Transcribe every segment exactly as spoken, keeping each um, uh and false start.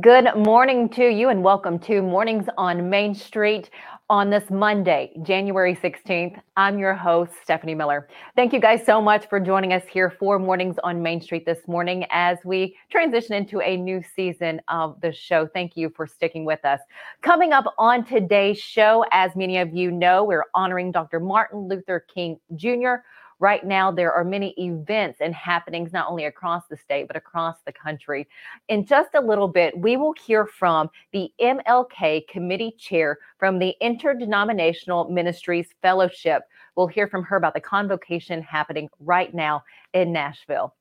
Good morning to you and welcome to Mornings on Main Street on this Monday, January sixteenth. I'm your host, Stephanie Miller. Thank you guys so much for joining us here for Mornings on Main Street this morning as we transition into a new season of the show. Thank you for sticking with us. Coming up on today's show, as many of you know, we're honoring Doctor Martin Luther King Junior Right now, there are many events and happenings, not only across the state, but across the country. In just a little bit, we will hear from the M L K Committee Chair from the Interdenominational Ministries Fellowship. We'll hear from her about the convocation happening right now in Nashville.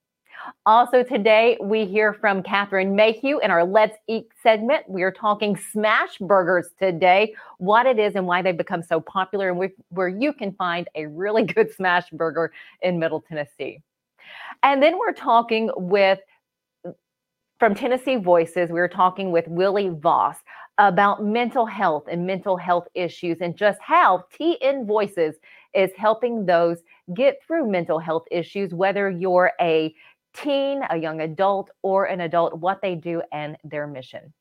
Also today, we hear from Catherine Mayhew in our Let's Eat segment. We are talking smash burgers today, what it is and why they've become so popular, and where you can find a really good smash burger in Middle Tennessee. And then we're talking with, from Tennessee Voices, we're talking with Willie Voss about mental health and mental health issues and just how T N Voices is helping those get through mental health issues, whether you're a teen, a young adult, or an adult, what they do and their mission.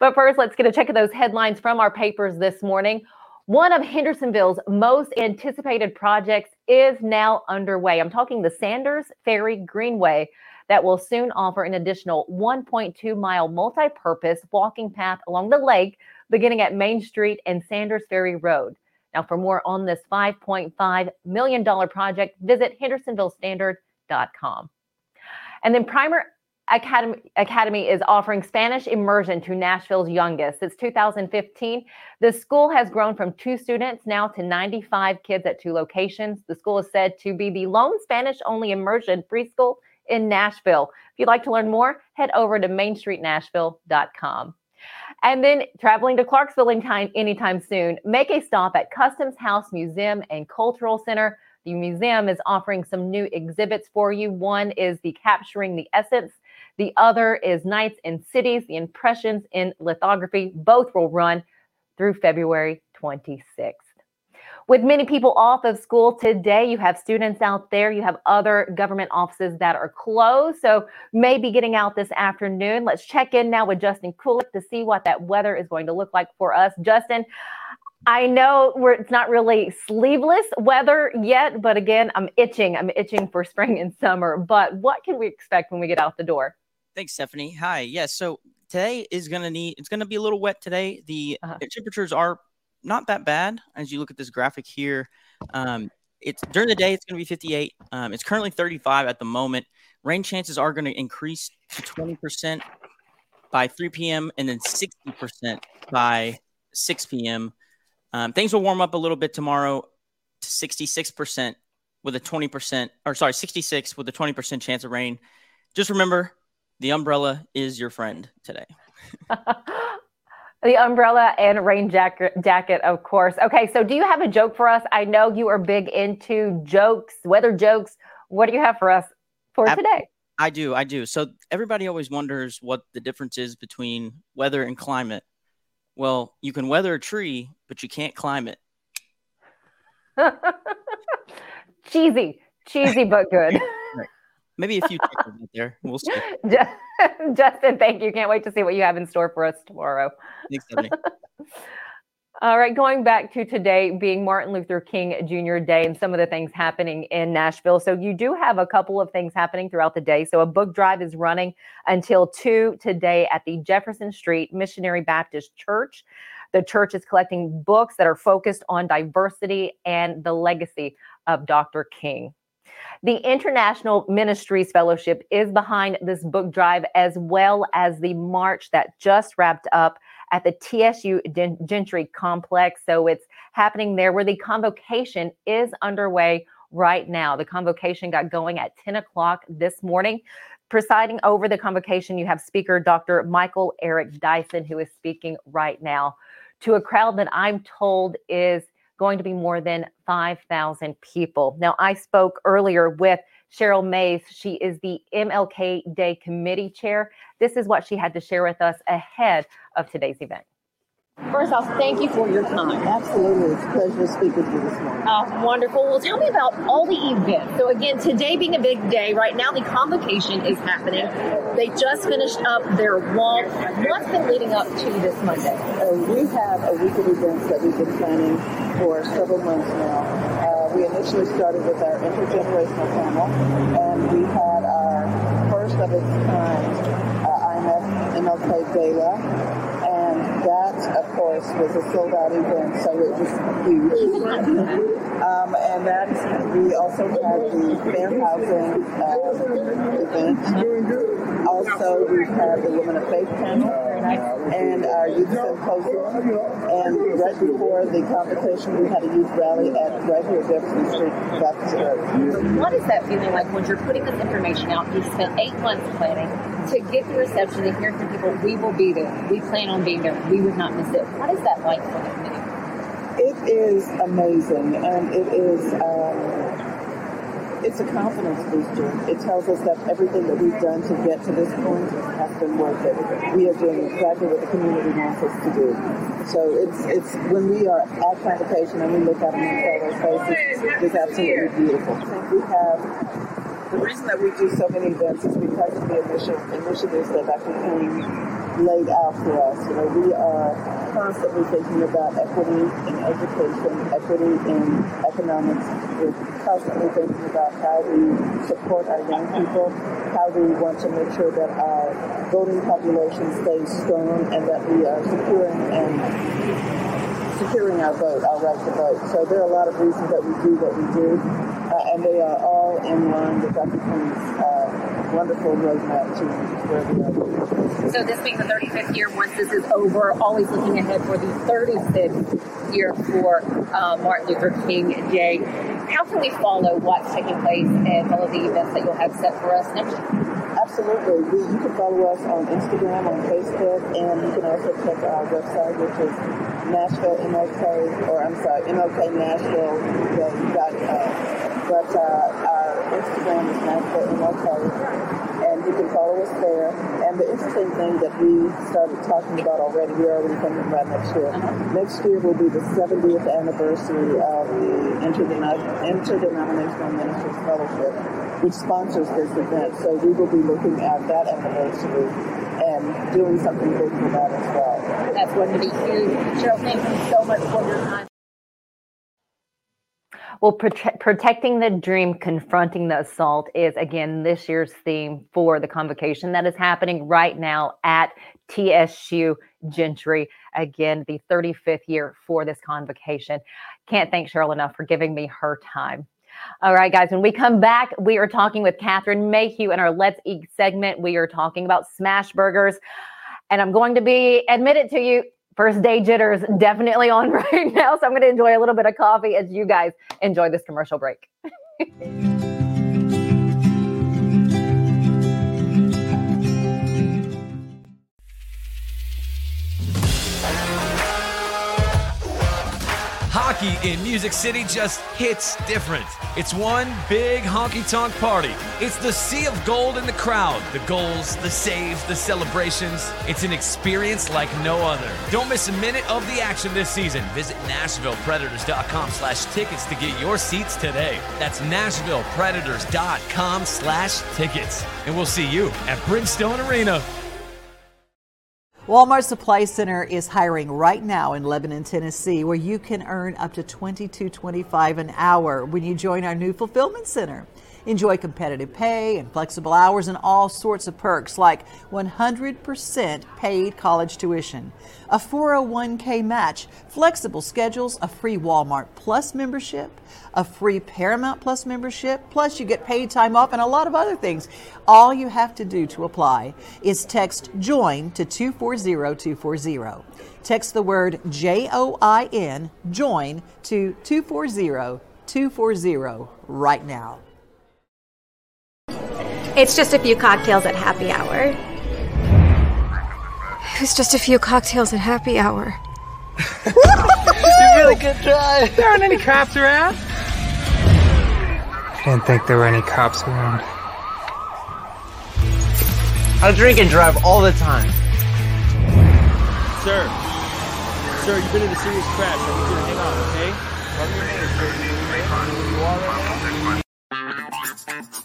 But first, let's get a check of those headlines from our papers this morning. One of Hendersonville's most anticipated projects is now underway. I'm talking the Sanders Ferry Greenway that will soon offer an additional one point two mile multi-purpose walking path along the lake, beginning at Main Street and Sanders Ferry Road. Now, for more on this five point five million dollars project, visit Hendersonville Standard dot com. And then Primer Academy, Academy is offering Spanish immersion to Nashville's youngest. Since two thousand fifteen, the school has grown from two students now to ninety-five kids at two locations. The school is said to be the lone Spanish-only immersion preschool in Nashville. If you'd like to learn more, head over to Main Street Nashville dot com. And then traveling to Clarksville anytime soon, make a stop at Customs House Museum and Cultural Center. The museum is offering some new exhibits for you. One is the Capturing the Essence. The other is Nights in Cities, the Impressions in Lithography. Both will run through February twenty-sixth. With many people off of school today, you have students out there, you have other government offices that are closed, so maybe getting out this afternoon. Let's check in now with Justin Kulik to see what that weather is going to look like for us. Justin, I know we're, it's not really sleeveless weather yet, but again, I'm itching. I'm itching for spring and summer, but what can we expect when we get out the door? Thanks, Stephanie. Hi. Yes. Yeah, so today is going to need, it's going to be a little wet today. The uh-huh. temperatures are not that bad. As you look at this graphic here, um, it's during the day, it's going to be fifty-eight. Um, it's currently thirty-five at the moment. Rain chances are going to increase to twenty percent by three p.m. and then sixty percent by six p.m. Um, things will warm up a little bit tomorrow to sixty-six percent with a twenty percent or sorry, sixty-six with a twenty percent chance of rain. Just remember, the umbrella is your friend today. The umbrella and rain jacket, jacket, of course. Okay, so do you have a joke for us? I know you are big into jokes, weather jokes. What do you have for us for I, today? I do, I do. So everybody always wonders what the difference is between weather and climate. Well, you can weather a tree, but you can't climb it. Cheesy, cheesy, but good. Maybe a few tickles out there. We'll see. Justin, thank you. Can't wait to see what you have in store for us tomorrow. Thanks, Stephanie. All right, going back to today being Martin Luther King Junior Day and some of the things happening in Nashville. So you do have a couple of things happening throughout the day. So a book drive is running until two today at the Jefferson Street Missionary Baptist Church. The church is collecting books that are focused on diversity and the legacy of Doctor King. The International Ministries Fellowship is behind this book drive, as well as the march that just wrapped up at the T S U Gentry Complex. So it's happening there where the convocation is underway right now. The convocation got going at ten o'clock this morning. Presiding over the convocation, you have Speaker Doctor Michael Eric Dyson, who is speaking right now to a crowd that I'm told is going to be more than five thousand people. Now, I spoke earlier with Cheryl Mays. She is the M L K Day Committee Chair. This is what she had to share with us ahead of today's event. First off, thank you for your time. Absolutely. It's a pleasure to speak with you this morning. Oh, wonderful. Well, tell me about all the events. So again, today being a big day, right now the convocation is happening. They just finished up their walk. What's been leading up to this Monday? Uh, we have a week of events that we've been planning for several months now. Uh, we initially started with our intergenerational panel, and we had our first of its kind uh, I M F M L K gala. That, of course, was a sold-out event, so it was huge. um, and that we also had the fair housing uh, event. Also, we had the Women of Faith panel and our youth symposium. And right before the convocation, we had a youth rally at right here at Jefferson Street Baptist Church. What is that feeling like when you're putting this information out? You spent eight months planning to get the reception and hear from people. We will be there. We plan on being there. We would not miss it. What is that like for the committee? It is amazing, and it is um, it's a confidence booster. It tells us that everything that we've done to get to this point has been worth it. We are doing exactly what the community wants us to do. So it's it's when we are at convocation and we look at them and say those faces, it's absolutely beautiful. We have. The reason that we do so many events is because of the initiatives that Doctor King laid out for us. You know, we are constantly thinking about equity in education, equity in economics. We're constantly thinking about how we support our young people, how we want to make sure that our voting population stays strong and that we are securing and securing our vote, our right to vote. So there are a lot of reasons that we do what we do. Uh, and they are all in line with Doctor King's uh, wonderful roadmap to where we are. So this being the thirty-fifth year, once this is over, always looking ahead for the thirty-sixth year for uh, Martin Luther King Day. How can we follow what's taking place and all of the events that you'll have set for us next year? Absolutely. We, you can follow us on Instagram, on Facebook, and you can also check our website, which is Nashville M L K, or I'm sorry, M L K Nashville dot com. But uh, our Instagram is Nashville M L K, and you can follow us there. And the interesting thing that we started talking about already, we're already thinking about next year. Next year will be the seventieth anniversary of the Interdenominational Ministries Fellowship, which sponsors this event. So we will be looking at that anniversary and doing something big for that as well. That's going to be huge. Cheryl, thank you so much for your time. Well, prote- protecting the dream, confronting the assault is, again, this year's theme for the convocation that is happening right now at T S U Gentry. Again, the thirty-fifth year for this convocation. Can't thank Cheryl enough for giving me her time. All right, guys, when we come back, we are talking with Catherine Mayhew in our Let's Eat segment. We are talking about smash burgers, and I'm going to be admitted to you. First day jitters definitely on right now. So I'm going to enjoy a little bit of coffee as you guys enjoy this commercial break. Hockey in Music City just hits different. It's one big honky-tonk party. It's the sea of gold in the crowd. The goals, the saves, the celebrations. It's an experience like no other. Don't miss a minute of the action this season. Visit NashvillePredators.com slash tickets to get your seats today. That's NashvillePredators.com slash tickets. And we'll see you at Bridgestone Arena. Walmart Supply Center is hiring right now in Lebanon, Tennessee, where you can earn up to twenty-two dollars and twenty-five cents an hour when you join our new fulfillment center. Enjoy competitive pay and flexible hours and all sorts of perks like one hundred percent paid college tuition, a four oh one k match, flexible schedules, a free Walmart Plus membership, a free Paramount Plus membership, plus you get paid time off and a lot of other things. All you have to do to apply is text JOIN to two four zero two four zero. Text the word J O I N, JOIN, to two four zero two four zero right now. It's just a few cocktails at happy hour. It's just a few cocktails at happy hour. You really good try. There aren't any cops around. I didn't think there were any cops around. I drink and drive all the time. Sir. sir, you've been in a serious crash. I need you to hang on, okay? Love your name, sir. You are right now?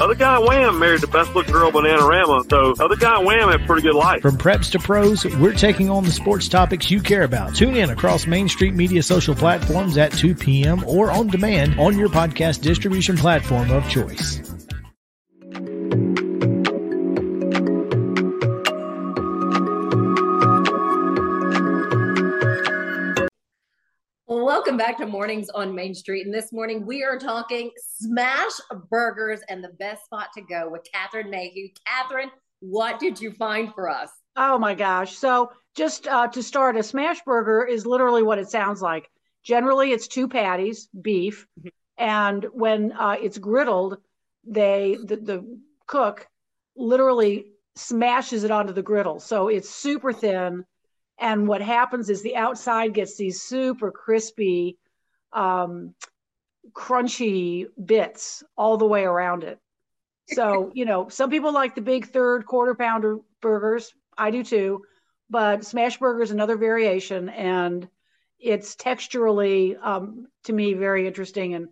Other guy in Wham married the best-looking girl, Bananarama, so other guy in Wham had a pretty good life. From preps to pros, we're taking on the sports topics you care about. Tune in across Main Street Media social platforms. Platforms at two p.m. or on demand on your podcast distribution platform of choice. Welcome back to Mornings on Main Street. And this morning we are talking smash burgers and the best spot to go with Catherine Mayhew. Catherine, what did you find for us? Oh my gosh. So just uh, to start, a smash burger is literally what it sounds like. Generally, it's two patties, beef, mm-hmm. and when uh, it's griddled, they the, the cook literally smashes it onto the griddle. So it's super thin, and what happens is the outside gets these super crispy, um, crunchy bits all the way around it. So, you know, some people like the big third quarter pounder burgers. I do too, but smash burger is another variation, and it's texturally, um, to me, very interesting and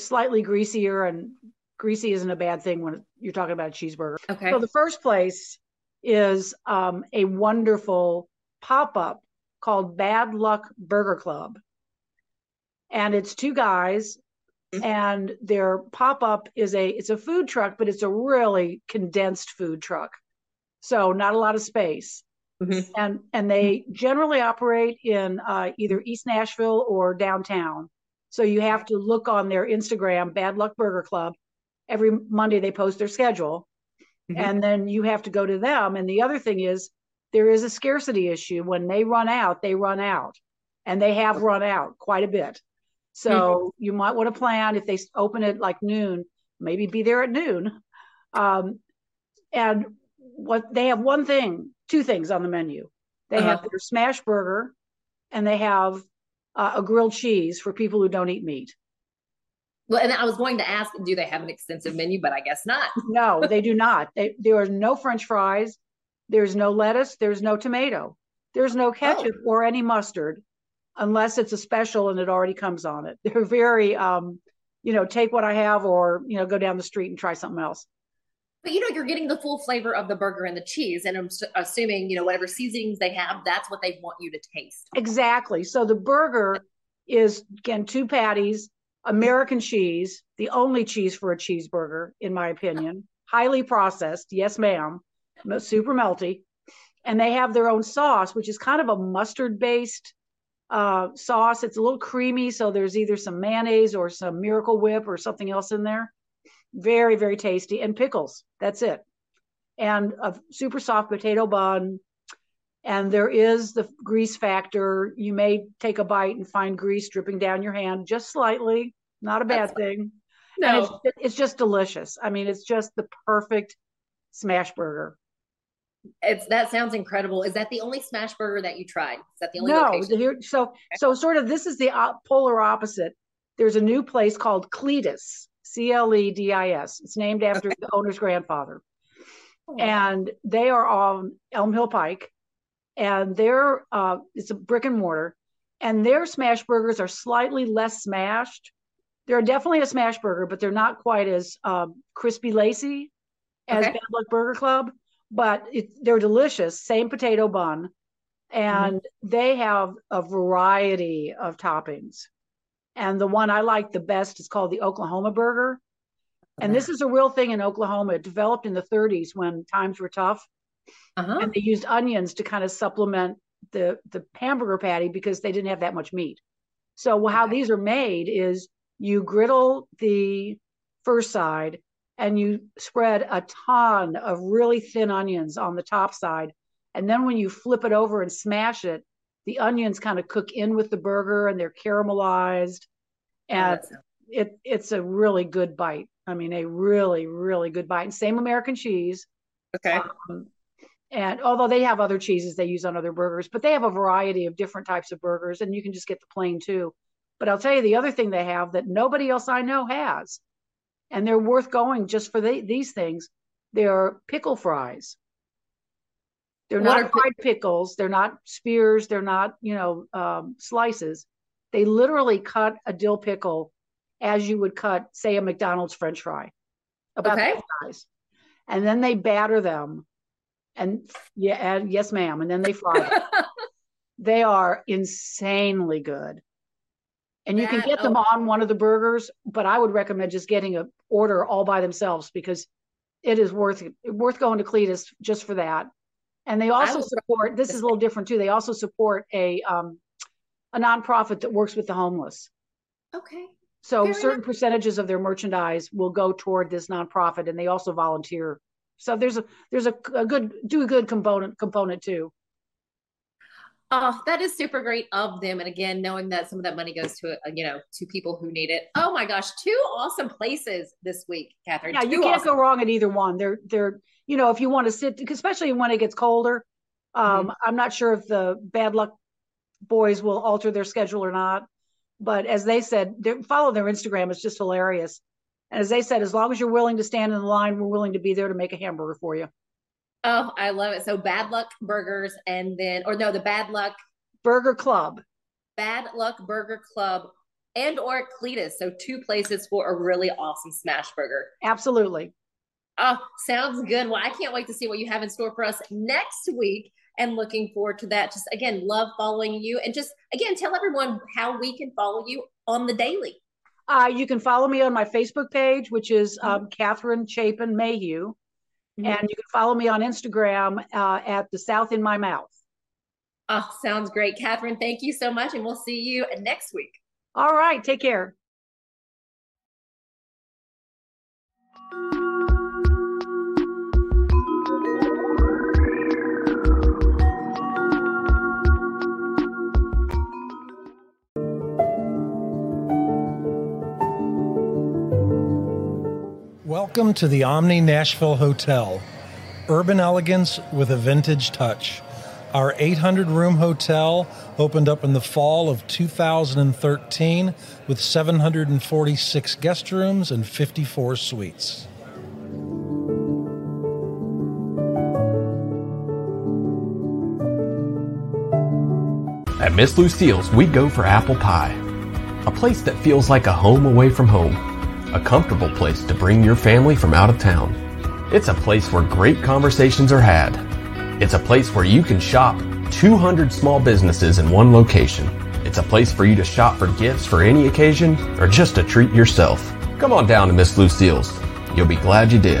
slightly greasier, and greasy isn't a bad thing when you're talking about a cheeseburger. Okay. So the first place is um, a wonderful pop-up called Bad Luck Burger Club. And it's two guys, mm-hmm. and their pop-up is a, it's a food truck, but it's a really condensed food truck. So not a lot of space. Mm-hmm. And and they generally operate in uh, either East Nashville or downtown. So you have to look on their Instagram, Bad Luck Burger Club. Every Monday they post their schedule. Mm-hmm. And then you have to go to them. And the other thing is there is a scarcity issue. When they run out, they run out. And they have run out quite a bit. So mm-hmm. you might want to plan if they open at like noon, maybe be there at noon. Um, and what they have one thing. Two things on the menu. They uh-huh. have their smash burger and they have uh, a grilled cheese for people who don't eat meat. Well, and I was going to ask, do they have an extensive menu? But I guess not. No, they do not. They, there are no French fries. There's no lettuce. There's no tomato. There's no ketchup oh. or any mustard unless it's a special and it already comes on it. They're very, um, you know, take what I have or, you know, go down the street and try something else. But, you know, you're getting the full flavor of the burger and the cheese. And I'm assuming, you know, whatever seasonings they have, that's what they want you to taste. Exactly. So the burger is, again, two patties, American cheese, the only cheese for a cheeseburger, in my opinion, highly processed. Yes, ma'am. Super melty. And they have their own sauce, which is kind of a mustard-based uh, sauce. It's a little creamy. So there's either some mayonnaise or some Miracle Whip or something else in there. Very, very tasty. And pickles. That's it. And a super soft potato bun. And there is the grease factor. You may take a bite and find grease dripping down your hand just slightly. Not a bad that's thing. No. And it's, it's just delicious. I mean, it's just the perfect smash burger. It's that sounds incredible. Is that the only smash burger that you tried? Is that the only no, location? No. So, okay. so sort of this is the polar opposite. There's a new place called Cledis. C L E D I S. It's named after okay. the owner's grandfather. Oh. And they are on Elm Hill Pike. And they're, uh, it's a brick and mortar. And their smash burgers are slightly less smashed. They're definitely a smash burger, but they're not quite as um, crispy lacy as okay. Bad Luck Burger Club. But it, they're delicious. Same potato bun. And mm-hmm. they have a variety of toppings. And the one I like the best is called the Oklahoma burger. And this is a real thing in Oklahoma. It developed in the thirties when times were tough. Uh-huh. And they used onions to kind of supplement the the hamburger patty because they didn't have that much meat. So how these are made is you griddle the fur side and you spread a ton of really thin onions on the top side. And then when you flip it over and smash it, the onions kind of cook in with the burger and they're caramelized. And oh, it it's a really good bite. I mean, a really, really good bite. And same American cheese. Okay. Um, and although they have other cheeses they use on other burgers, but they have a variety of different types of burgers, and you can just get the plain too. But I'll tell you the other thing they have that nobody else I know has, and they're worth going just for the, these things. They are pickle fries. They're what not fried pickles. They're not spears. They're not, you know, um, slices. They literally cut a dill pickle as you would cut, say, a McDonald's French fry. About okay. Size. And then they batter them. And yeah, and yes, ma'am. And then they fry them. They are insanely good. And you that, can get them oh. on one of the burgers, but I would recommend just getting an order all by themselves because it is worth worth going to Cledis just for that. And they also support, this is a little different too, they also support a um, a nonprofit that works with the homeless. Okay. So Fair certain enough. percentages of their merchandise will go toward this nonprofit, and they also volunteer. So there's a there's a, a good do a good component component too. Oh, that is super great of them. And again, knowing that some of that money goes to, you know, to people who need it. Oh my gosh, two awesome places this week, Catherine. Yeah, two you can't awesome. go wrong at either one. They're, they're, you know, if you want to sit, especially when it gets colder, um, mm-hmm. I'm not sure if the Bad Luck boys will alter their schedule or not. But as they said, follow their Instagram. It's just hilarious. And as they said, as long as you're willing to stand in the line, we're willing to be there to make a hamburger for you. Oh, I love it. So Bad Luck Burgers and then, or no, the Bad Luck Burger Club. Bad Luck Burger Club and or Cledis. So two places for a really awesome smash burger. Absolutely. Oh, sounds good. Well, I can't wait to see what you have in store for us next week and looking forward to that. Just again, love following you and just again, tell everyone how we can follow you on the daily. Uh, you can follow me on my Facebook page, which is um, mm-hmm. Catherine Chapin Mayhew. And you can follow me on Instagram uh, at the South in My Mouth. Oh, sounds great. Catherine, thank you so much. And we'll see you next week. All right. Take care. Welcome to the Omni Nashville Hotel, urban elegance with a vintage touch. Our eight hundred room hotel opened up in the fall of two thousand thirteen with seven hundred forty-six guest rooms and fifty-four suites. At Miss Lucille's, we go for apple pie, a place that feels like a home away from home. A comfortable place to bring your family from out of town. It's a place where great conversations are had. It's a place where you can shop two hundred small businesses in one location. It's a place for you to shop for gifts for any occasion or just to treat yourself. Come on down to Miss Lucille's. You'll be glad you did.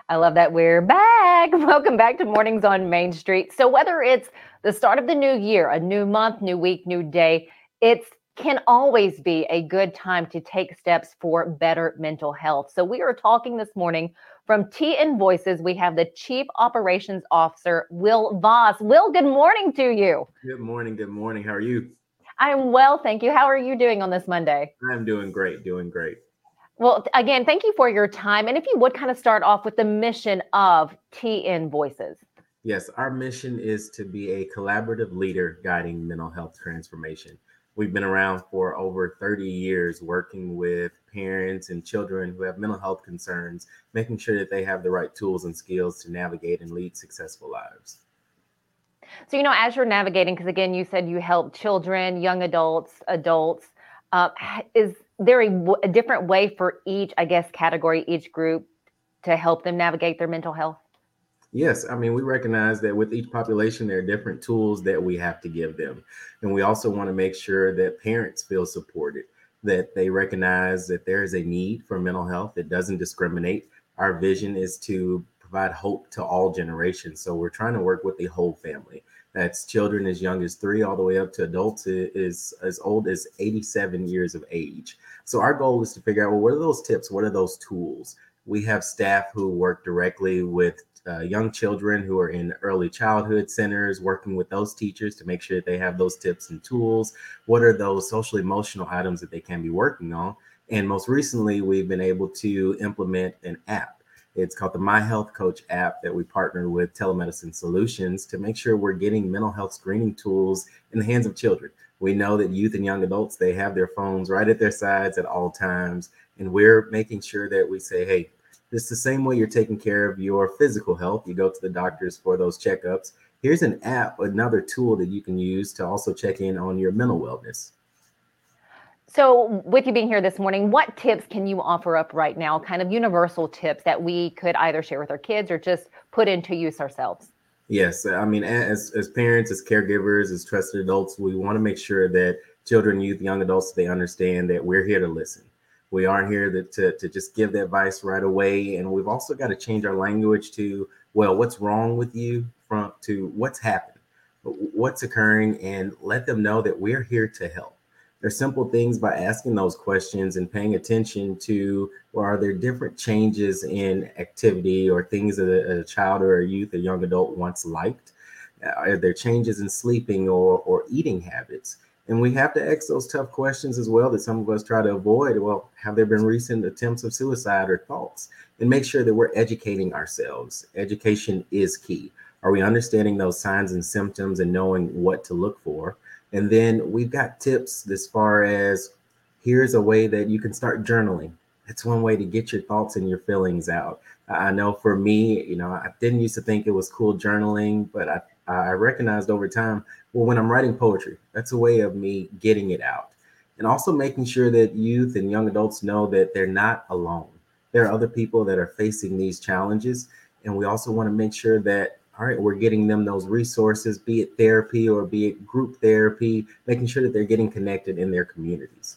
I love that we're back. Welcome back to Mornings on Main Street. So whether it's the start of the new year, a new month, new week, new day, it can always be a good time to take steps for better mental health. So we are talking this morning from T N Voices. We have the Chief Operations Officer, Will Voss. Will, good morning to you. Good morning. Good morning. How are you? I am well, thank you. How are you doing on this Monday? I'm doing great. Doing great. Well, again, thank you for your time. And if you would kind of start off with the mission of T N Voices. Yes, our mission is to be a collaborative leader guiding mental health transformation. We've been around for over thirty years working with parents and children who have mental health concerns, making sure that they have the right tools and skills to navigate and lead successful lives. So, you know, as you're navigating, because again, you said you help children, young adults, adults, uh, is there a, w- a different way for each, I guess, category, each group to help them navigate their mental health? Yes. I mean, we recognize that with each population, there are different tools that we have to give them. And we also want to make sure that parents feel supported, that they recognize that there is a need for mental health that doesn't discriminate. Our vision is to provide hope to all generations. So we're trying to work with the whole family. That's children as young as three all the way up to adults is as old as eighty-seven years of age. So our goal is to figure out, well, what are those tips? What are those tools? We have staff who work directly with uh, young children who are in early childhood centers, working with those teachers to make sure that they have those tips and tools. What are those social emotional items that they can be working on? And most recently, we've been able to implement an app. It's called the My Health Coach app that we partner with Telemedicine Solutions to make sure we're getting mental health screening tools in the hands of children. We know that youth and young adults, they have their phones right at their sides at all times. And we're making sure that we say, hey, this is the same way you're taking care of your physical health. You go to the doctors for those checkups. Here's an app, another tool that you can use to also check in on your mental wellness. So with you being here this morning, what tips can you offer up right now, kind of universal tips that we could either share with our kids or just put into use ourselves? Yes. I mean, as, as parents, as caregivers, as trusted adults, we want to make sure that children, youth, young adults, they understand that we're here to listen. We aren't here to, to, to just give the advice right away. And we've also got to change our language to, well, what's wrong with you from to what's happened, what's occurring, and let them know that we're here to help. They're simple things by asking those questions and paying attention to, well, are there different changes in activity or things that a, a child or a youth or young adult once liked? Are there changes in sleeping or, or eating habits? And we have to ask those tough questions as well that some of us try to avoid. Well, have there been recent attempts of suicide or thoughts? And make sure that we're educating ourselves. Education is key. Are we understanding those signs and symptoms and knowing what to look for? And then we've got tips as far as here's a way that you can start journaling. That's one way to get your thoughts and your feelings out. I know for me, you know, I didn't used to think it was cool journaling, but I, I recognized over time, well, when I'm writing poetry, that's a way of me getting it out. And also making sure that youth and young adults know that they're not alone. There are other people that are facing these challenges. And we also want to make sure that all right, we're getting them those resources, be it therapy or be it group therapy, making sure that they're getting connected in their communities.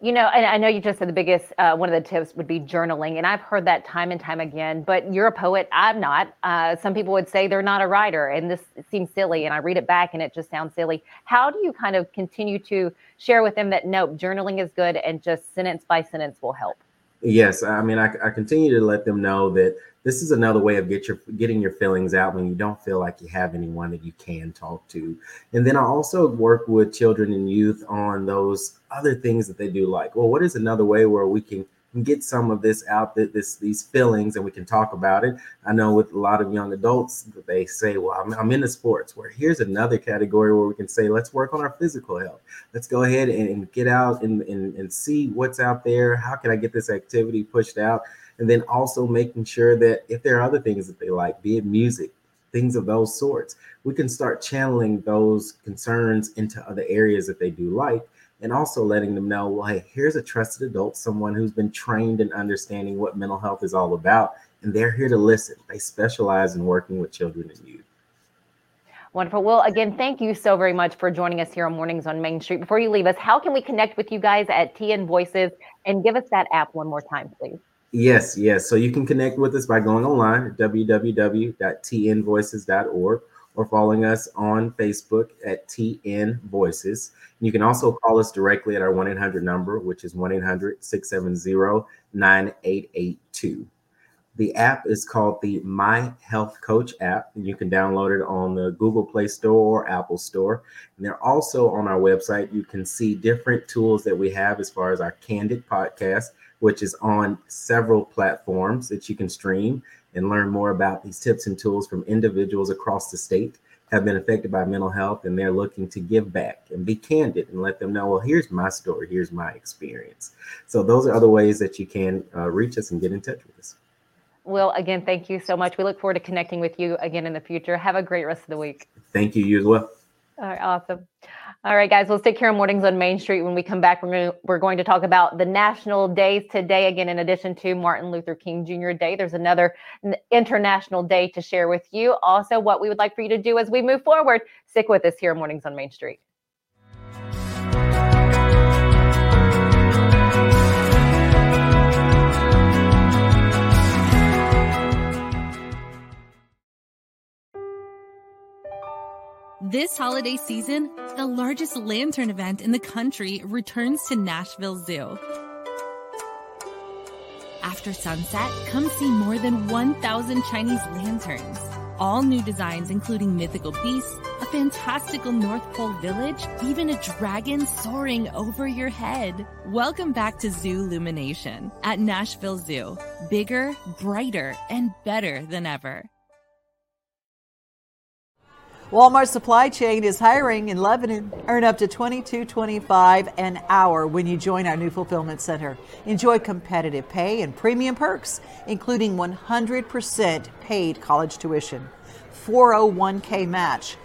You know, and I know you just said the biggest, uh, one of the tips would be journaling. And I've heard that time and time again, but you're a poet. I'm not. Uh, some people would say they're not a writer. And this seems silly. And I read it back and it just sounds silly. How do you kind of continue to share with them that, nope, journaling is good and just sentence by sentence will help? Yes. I mean, I, I continue to let them know that this is another way of get your, getting your feelings out when you don't feel like you have anyone that you can talk to. And then I also work with children and youth on those other things that they do like. Well, what is another way where we can can get some of this out, that this these feelings, and we can talk about it. I know with a lot of young adults, they say, well, I'm, I'm into sports, where here's another category where we can say, let's work on our physical health. Let's go ahead and, and get out and, and, and see what's out there. How can I get this activity pushed out? And then also making sure that if there are other things that they like, be it music, things of those sorts, we can start channeling those concerns into other areas that they do like. And also letting them know, well, hey, here's a trusted adult, someone who's been trained in understanding what mental health is all about. And they're here to listen. They specialize in working with children and youth. Wonderful. Well, again, thank you so very much for joining us here on Mornings on Main Street. Before you leave us, how can we connect with you guys at T N Voices? And give us that app one more time, please. Yes, yes. So you can connect with us by going online at w w w dot t n voices dot org. or following us on Facebook at T N Voices. And you can also call us directly at our one eight hundred number, which is one eight hundred, six seven zero, nine eight eight two. The app is called the My Health Coach app, and you can download it on the Google Play Store or Apple Store. And they're also on our website. You can see different tools that we have as far as our Candid podcast, which is on several platforms that you can stream and learn more about these tips and tools from individuals across the state have been affected by mental health, and they're looking to give back and be candid and let them know, well, here's my story, here's my experience. So those are other ways that you can uh, reach us and get in touch with us. Well, again, thank you so much. We look forward to connecting with you again in the future. Have a great rest of the week. Thank you, you as well. All right, awesome. All right, guys, we'll stick here on Mornings on Main Street. When we come back, we're going to, we're going to talk about the national days today. Again, in addition to Martin Luther King Junior Day, there's another international day to share with you. Also, what we would like for you to do as we move forward, stick with us here on Mornings on Main Street. This holiday season, the largest lantern event in the country returns to Nashville Zoo. After sunset, come see more than one thousand Chinese lanterns. All new designs including mythical beasts, a fantastical North Pole village, even a dragon soaring over your head. Welcome back to Zoo Illumination at Nashville Zoo. Bigger, brighter, and better than ever. Walmart's supply chain is hiring in Lebanon. Earn up to twenty-two dollars and twenty-five cents an hour when you join our new fulfillment center. Enjoy competitive pay and premium perks, including one hundred percent paid college tuition, four oh one k match,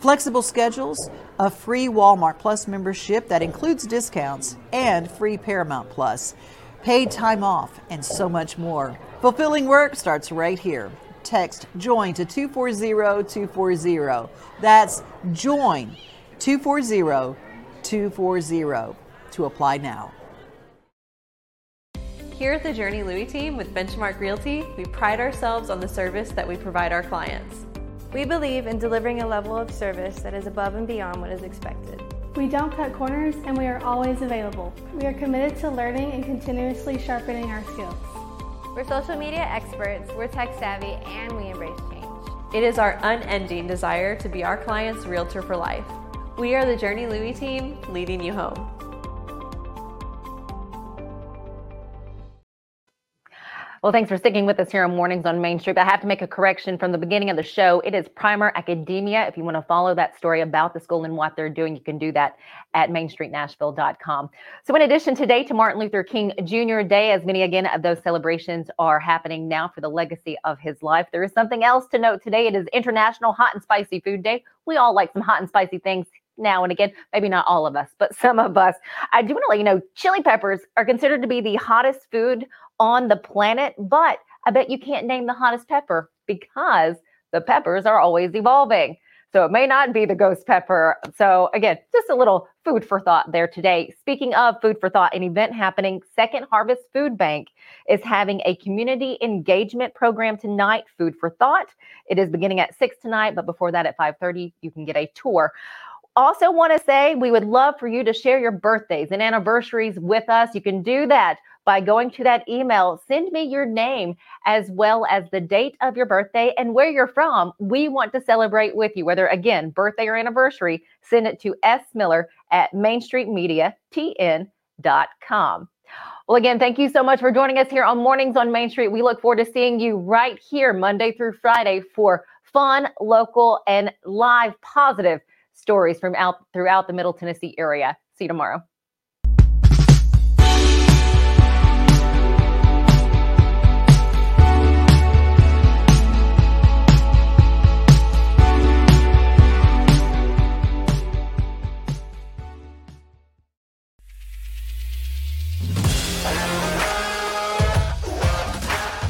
flexible schedules, a free Walmart Plus membership that includes discounts, and free Paramount Plus, paid time off, and so much more. Fulfilling work starts right here. Text JOIN to two four zero two four zero. That's JOIN two four zero two four zero to apply now. Here at the Journey Louis team with Benchmark Realty, we pride ourselves on the service that we provide our clients. We believe in delivering a level of service that is above and beyond what is expected. We don't cut corners and we are always available. We are committed to learning and continuously sharpening our skills. We're social media experts, we're tech savvy, and we embrace change. It is our unending desire to be our client's realtor for life. We are the Journey Louis team, leading you home. Well, thanks for sticking with us here on Mornings on Main Street. I have to make a correction from the beginning of the show. It is Primer Academia. If you want to follow that story about the school and what they're doing, you can do that at main street nashville dot com. So in addition today to Martin Luther King Junior Day, as many again of those celebrations are happening now for the legacy of his life, there is something else to note today. It is International Hot and Spicy Food Day. We all like some hot and spicy things. Now and again, maybe not all of us, but some of us. I do want to let you know, chili peppers are considered to be the hottest food on the planet, but I bet you can't name the hottest pepper because the peppers are always evolving. So it may not be the ghost pepper. So again, just a little food for thought there today. Speaking of food for thought, an event happening, Second Harvest Food Bank is having a community engagement program tonight, Food for Thought. It is beginning at six tonight, but before that at five thirty, you can get a tour. Also want to say we would love for you to share your birthdays and anniversaries with us. You can do that by going to that email. Send me your name as well as the date of your birthday and where you're from. We want to celebrate with you, whether, again, birthday or anniversary. Send it to smiller at main street media t n dot com. Well, again, thank you so much for joining us here on Mornings on Main Street. We look forward to seeing you right here Monday through Friday for fun, local, and live positive stories from out throughout the Middle Tennessee area. See you tomorrow.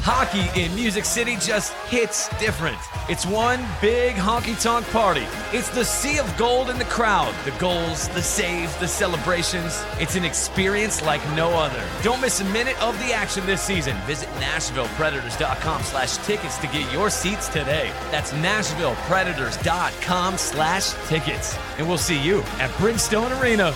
Hockey in Music City just hits different. It's one big honky-tonk party. It's the sea of gold in the crowd. The goals, the saves, the celebrations. It's an experience like no other. Don't miss a minute of the action this season. Visit NashvillePredators.com slash tickets to get your seats today. That's NashvillePredators.com slash tickets. And we'll see you at Bridgestone Arena.